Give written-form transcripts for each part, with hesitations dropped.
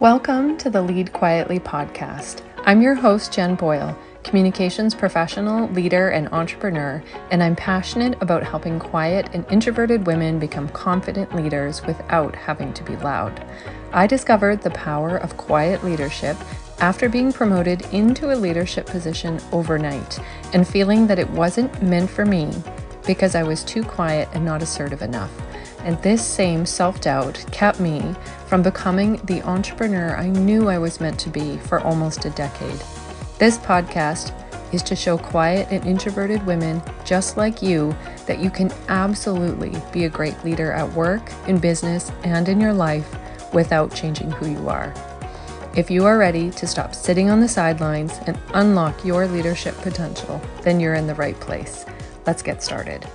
Welcome to the Lead Quietly podcast. I'm your host, Jen Boyle, communications professional, leader, and entrepreneur, and I'm passionate about helping quiet and introverted women become confident leaders without having to be loud. I discovered the power of quiet leadership after being promoted into a leadership position overnight and feeling that it wasn't meant for me because I was too quiet and not assertive enough. And this same self-doubt kept me from becoming the entrepreneur I knew I was meant to be for almost a decade. This podcast is to show quiet and introverted women just like you that you can absolutely be a great leader at work, in business, and in your life without changing who you are. If you are ready to stop sitting on the sidelines and unlock your leadership potential, then you're in the right place. Let's get started.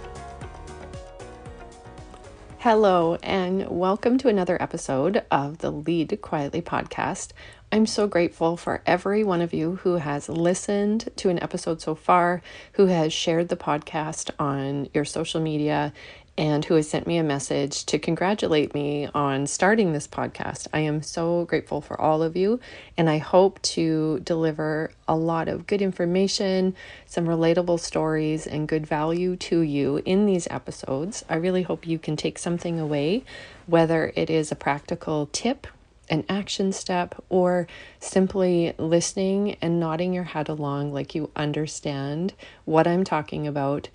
Hello, and welcome to another episode of the Lead Quietly podcast. I'm so grateful for every one of you who has listened to an episode so far, who has shared the podcast on your social media, and who has sent me a message to congratulate me on starting this podcast. I am so grateful for all of you, and I hope to deliver a lot of good information, some relatable stories, and good value to you in these episodes. I really hope you can take something away, whether it is a practical tip, an action step, or simply listening and nodding your head along like you understand what I'm talking about.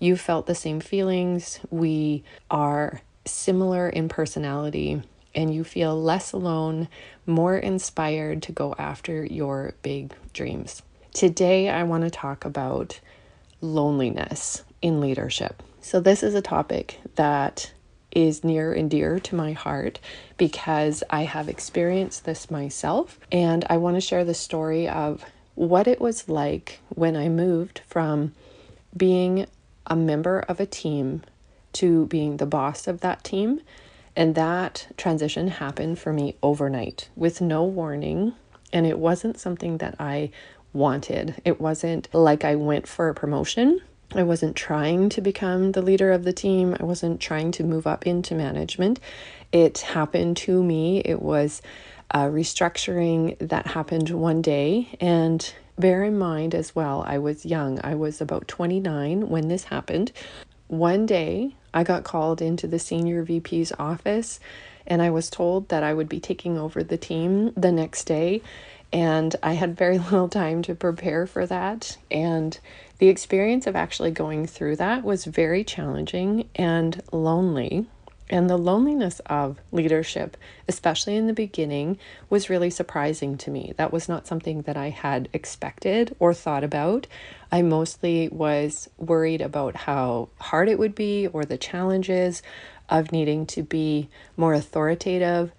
You felt the same feelings. We are similar in personality, and you feel less alone, more inspired to go after your big dreams. Today, I want to talk about loneliness in leadership. So this is a topic that is near and dear to my heart because I have experienced this myself, and I want to share the story of what it was like when I moved from being a member of a team to being the boss of that team. And that transition happened for me overnight with no warning. And it wasn't something that I wanted. It wasn't like I went for a promotion. I wasn't trying to become the leader of the team. I wasn't trying to move up into management. It happened to me. It was a restructuring that happened one day. And bear in mind as well, I was young. I was about 29 when this happened. One day, I got called into the senior VP's office, and I was told that I would be taking over the team the next day, and I had very little time to prepare for that. And the experience of actually going through that was very challenging and lonely. And the loneliness of leadership, especially in the beginning, was really surprising to me. That was not something that I had expected or thought about. I mostly was worried about how hard it would be or the challenges of needing to be more authoritative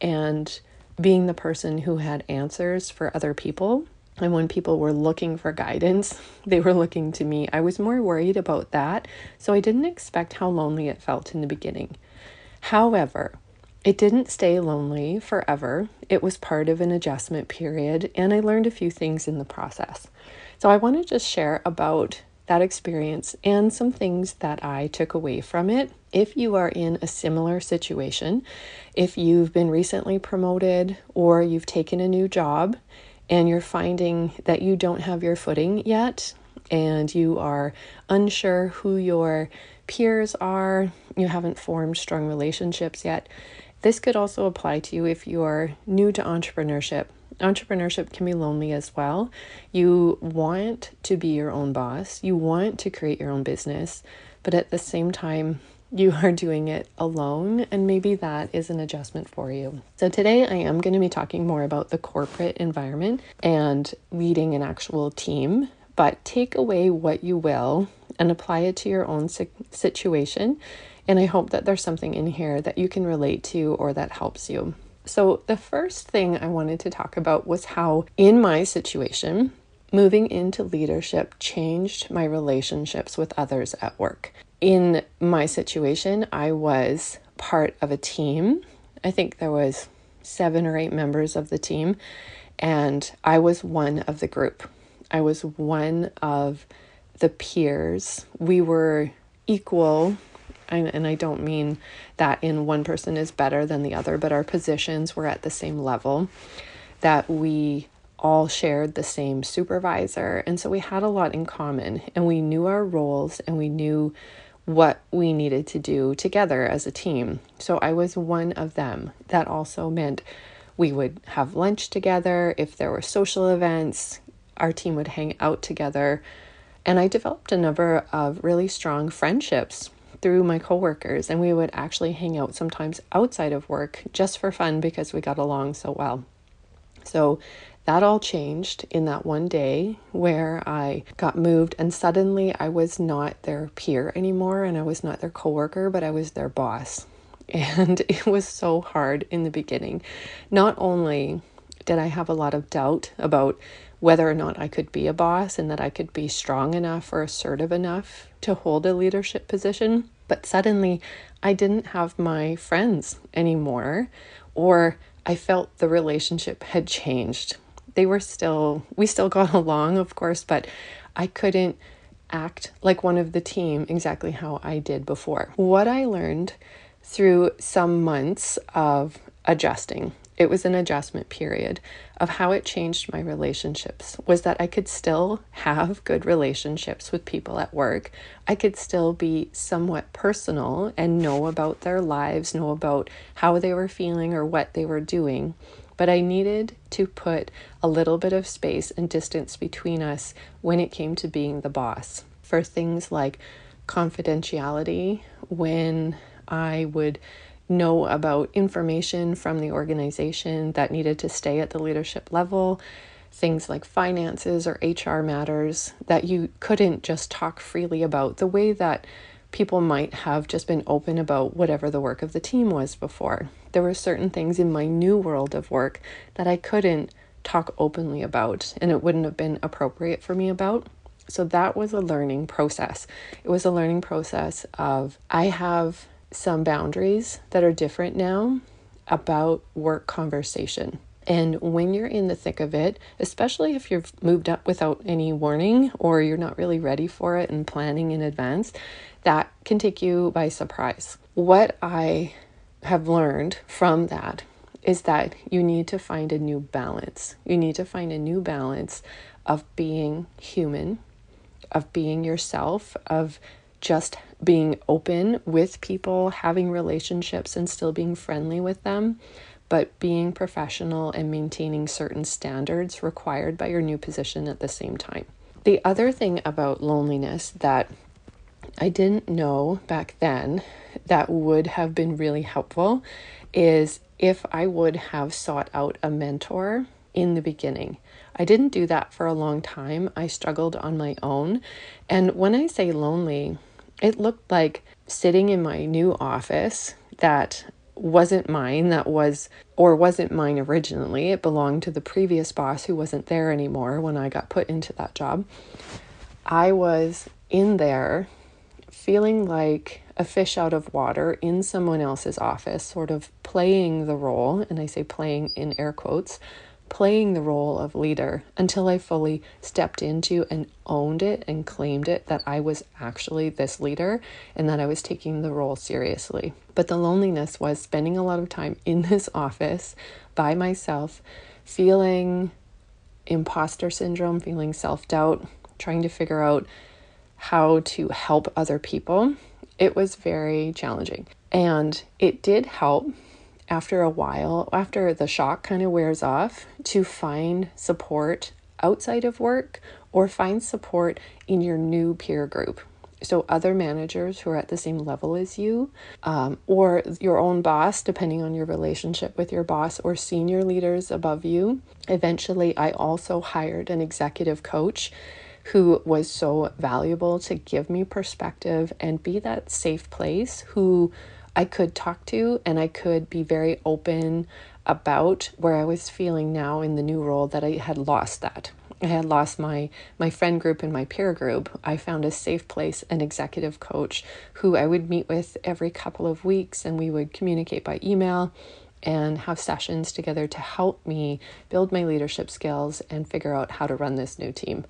and being the person who had answers for other people. And when people were looking for guidance, they were looking to me. I was more worried about that, so I didn't expect how lonely it felt in the beginning. However, it didn't stay lonely forever. It was part of an adjustment period, and I learned a few things in the process. So I want to just share about that experience and some things that I took away from it. If you are in a similar situation, if you've been recently promoted or you've taken a new job and you're finding that you don't have your footing yet, and you are unsure who your peers are, you haven't formed strong relationships yet. This could also apply to you if you are new to entrepreneurship. Entrepreneurship can be lonely as well. You want to be your own boss. You want to create your own business, but at the same time, you are doing it alone, and maybe that is an adjustment for you. So today I am going to be talking more about the corporate environment and leading an actual team, but take away what you will and apply it to your own situation. And I hope that there's something in here that you can relate to or that helps you. So the first thing I wanted to talk about was how, in my situation, moving into leadership changed my relationships with others at work. In my situation, I was part of a team. I think there was 7 or 8 members of the team, and I was one of the group. I was one of the peers. We were equal and I don't mean that in one person is better than the other, but our positions were at the same level, that we all shared the same supervisor. And so we had a lot in common, and we knew our roles, and we knew what we needed to do together as a team. So I was one of them. That also meant we would have lunch together. If there were social events, our team would hang out together. And I developed a number of really strong friendships through my coworkers, and we would actually hang out sometimes outside of work just for fun because we got along so well. So that all changed in that one day where I got moved, and suddenly I was not their peer anymore, and I was not their coworker, but I was their boss. And it was so hard in the beginning. Not only did I have a lot of doubt about whether or not I could be a boss and that I could be strong enough or assertive enough to hold a leadership position, but suddenly I didn't have my friends anymore, or I felt the relationship had changed. We still got along, of course, but I couldn't act like one of the team exactly how I did before. What I learned through some months of adjusting, it was an adjustment period, of how it changed my relationships, was that I could still have good relationships with people at work. I could still be somewhat personal and know about their lives, know about how they were feeling or what they were doing. But I needed to put a little bit of space and distance between us when it came to being the boss. For things like confidentiality, when I would know about information from the organization that needed to stay at the leadership level, things like finances or HR matters that you couldn't just talk freely about the way that people might have just been open about whatever the work of the team was before. There were certain things in my new world of work that I couldn't talk openly about, and it wouldn't have been appropriate for me about. So that was a learning process. It was a learning process of, I have some boundaries that are different now about work conversation. And when you're in the thick of it, especially if you've moved up without any warning or you're not really ready for it and planning in advance, that can take you by surprise. What I have learned from that is that you need to find a new balance. You need to find a new balance of being human, of being yourself, of just being open with people, having relationships and still being friendly with them, but being professional and maintaining certain standards required by your new position at the same time. The other thing about loneliness that I didn't know back then that would have been really helpful is if I would have sought out a mentor in the beginning. I didn't do that for a long time. I struggled on my own. And when I say lonely, it looked like sitting in my new office that wasn't mine, wasn't mine originally. It belonged to the previous boss who wasn't there anymore when I got put into that job. I was in there feeling like a fish out of water in someone else's office, sort of playing the role, and I say playing in air quotes, playing the role of leader until I fully stepped into and owned it and claimed it, that I was actually this leader and that I was taking the role seriously. But the loneliness was spending a lot of time in this office by myself, feeling imposter syndrome, feeling self-doubt, trying to figure out how to help other people. It was very challenging. And it did help after a while, after the shock kind of wears off, to find support outside of work or find support in your new peer group. So other managers who are at the same level as you, or your own boss, depending on your relationship with your boss, or senior leaders above you. Eventually, I also hired an executive coach who was so valuable to give me perspective and be that safe place who I could talk to, and I could be very open about where I was feeling now in the new role, that I had lost that. I had lost my friend group and my peer group. I found a safe place, an executive coach who I would meet with every couple of weeks, and we would communicate by email and have sessions together to help me build my leadership skills and figure out how to run this new team.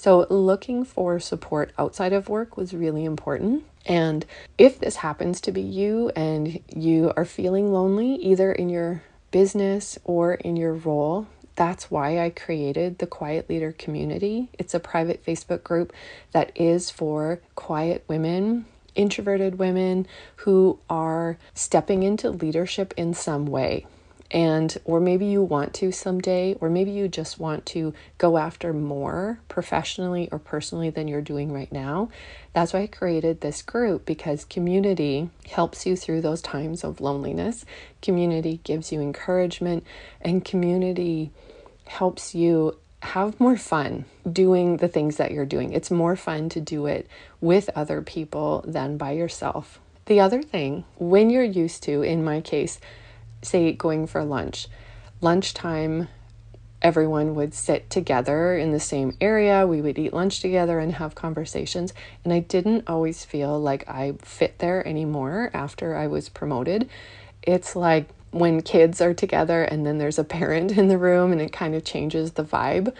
So looking for support outside of work was really important. And if this happens to be you and you are feeling lonely, either in your business or in your role, that's why I created the Quiet Leader Community. It's a private Facebook group that is for quiet women, introverted women who are stepping into leadership in some way. And, or maybe you want to someday, or maybe you just want to go after more professionally or personally than you're doing right now. That's why I created this group, because community helps you through those times of loneliness. Community gives you encouragement, and community helps you have more fun doing the things that you're doing. It's more fun to do it with other people than by yourself. The other thing, when you're used to, in my case, say going for lunch. Lunchtime, everyone would sit together in the same area. We would eat lunch together and have conversations. And I didn't always feel like I fit there anymore after I was promoted. It's like when kids are together and then there's a parent in the room and it kind of changes the vibe.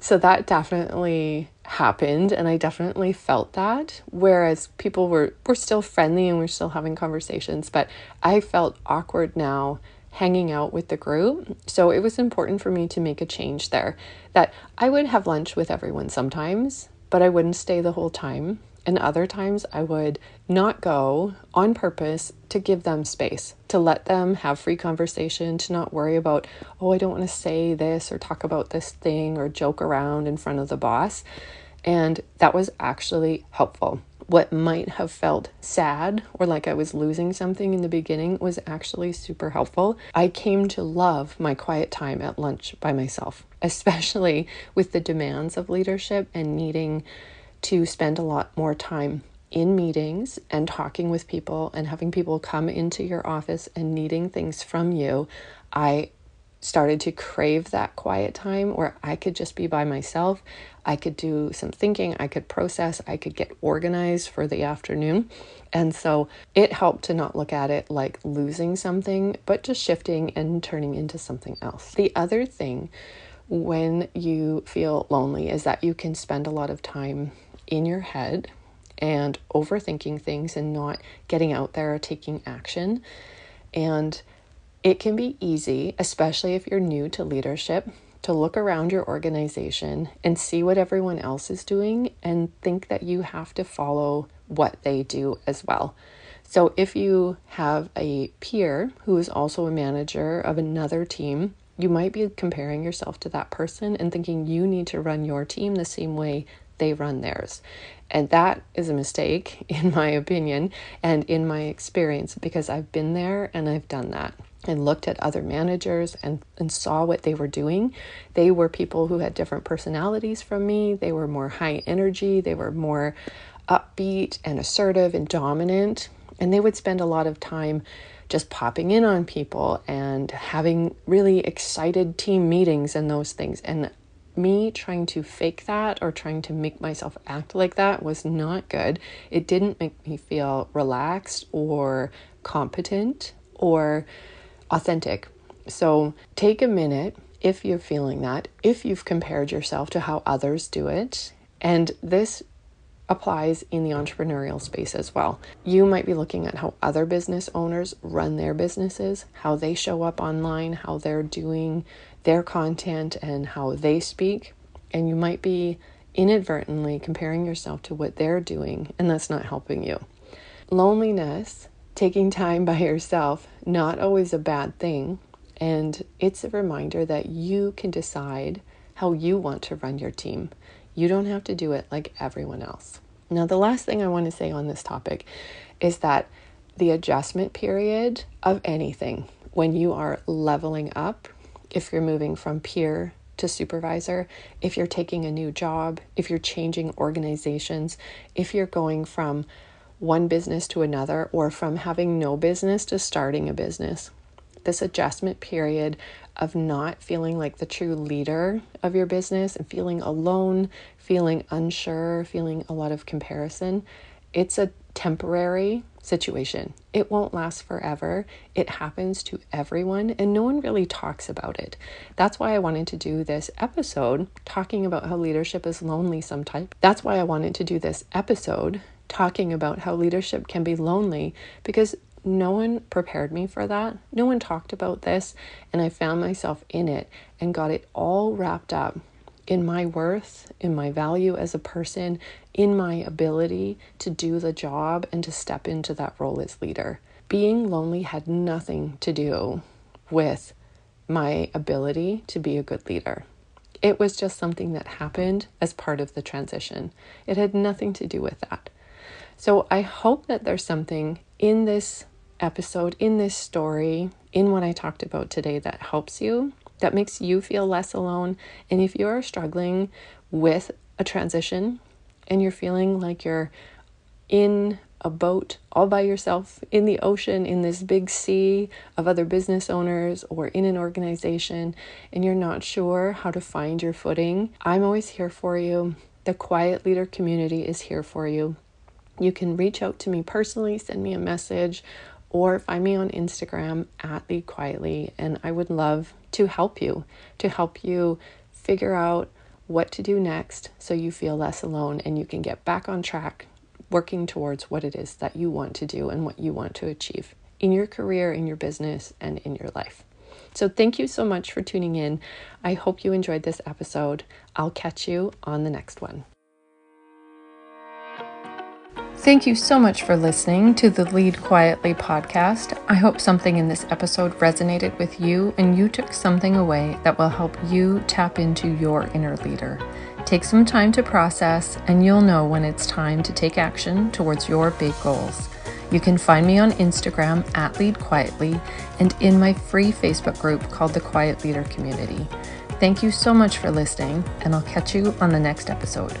So that definitely happened, and I definitely felt that, whereas people were still friendly and we're still having conversations, but I felt awkward now hanging out with the group. So it was important for me to make a change there, that I would have lunch with everyone sometimes, but I wouldn't stay the whole time. And other times I would not go on purpose to give them space, to let them have free conversation, to not worry about, oh, I don't want to say this or talk about this thing or joke around in front of the boss. And that was actually helpful. What might have felt sad or like I was losing something in the beginning was actually super helpful. I came to love my quiet time at lunch by myself, especially with the demands of leadership and needing to spend a lot more time in meetings and talking with people and having people come into your office and needing things from you. I started to crave that quiet time where I could just be by myself. I could do some thinking, I could process, I could get organized for the afternoon. And so it helped to not look at it like losing something, but just shifting and turning into something else. The other thing when you feel lonely is that you can spend a lot of time in your head and overthinking things and not getting out there or taking action. And it can be easy, especially if you're new to leadership, to look around your organization and see what everyone else is doing and think that you have to follow what they do as well. So if you have a peer who is also a manager of another team, you might be comparing yourself to that person and thinking you need to run your team the same way they run theirs. And that is a mistake, in my opinion, and in my experience, because I've been there and I've done that and looked at other managers and saw what they were doing. They were people who had different personalities from me. They were more high energy. They were more upbeat and assertive and dominant. And they would spend a lot of time just popping in on people and having really excited team meetings and those things. And me trying to fake that or trying to make myself act like that was not good. It didn't make me feel relaxed or competent or authentic. So take a minute if you're feeling that, if you've compared yourself to how others do it. And this applies in the entrepreneurial space as well. You might be looking at how other business owners run their businesses, how they show up online, how they're doing their content and how they speak. And you might be inadvertently comparing yourself to what they're doing, and that's not helping you. Loneliness, taking time by yourself, not always a bad thing. And it's a reminder that you can decide how you want to run your team. You don't have to do it like everyone else. Now, the last thing I want to say on this topic is that the adjustment period of anything, when you are leveling up, if you're moving from peer to supervisor, if you're taking a new job, if you're changing organizations, if you're going from one business to another, or from having no business to starting a business, this adjustment period of not feeling like the true leader of your business and feeling alone, feeling unsure, feeling a lot of comparison, it's a temporary situation. It won't last forever. It happens to everyone, and no one really talks about it. That's why I wanted to do this episode talking about how leadership is lonely sometimes. That's why I wanted to do this episode talking about how leadership can be lonely, because no one prepared me for that. No one talked about this, and I found myself in it and got it all wrapped up in my worth, in my value as a person, in my ability to do the job and to step into that role as leader. Being lonely had nothing to do with my ability to be a good leader. It was just something that happened as part of the transition. It had nothing to do with that. So I hope that there's something in this episode, in this story, in what I talked about today that helps you, that makes you feel less alone. And if you are struggling with a transition and you're feeling like you're in a boat all by yourself in the ocean, in this big sea of other business owners or in an organization, and you're not sure how to find your footing, I'm always here for you. The Quiet Leader community is here for you. You can reach out to me personally, send me a message, or find me on Instagram at Lead Quietly, and I would love to help you figure out what to do next so you feel less alone and you can get back on track working towards what it is that you want to do and what you want to achieve in your career, in your business, and in your life. So thank you so much for tuning in. I hope you enjoyed this episode. I'll catch you on the next one. Thank you so much for listening to the Lead Quietly podcast. I hope something in this episode resonated with you and you took something away that will help you tap into your inner leader. Take some time to process, and you'll know when it's time to take action towards your big goals. You can find me on Instagram at Lead Quietly and in my free Facebook group called the Quiet Leader Community. Thank you so much for listening, and I'll catch you on the next episode.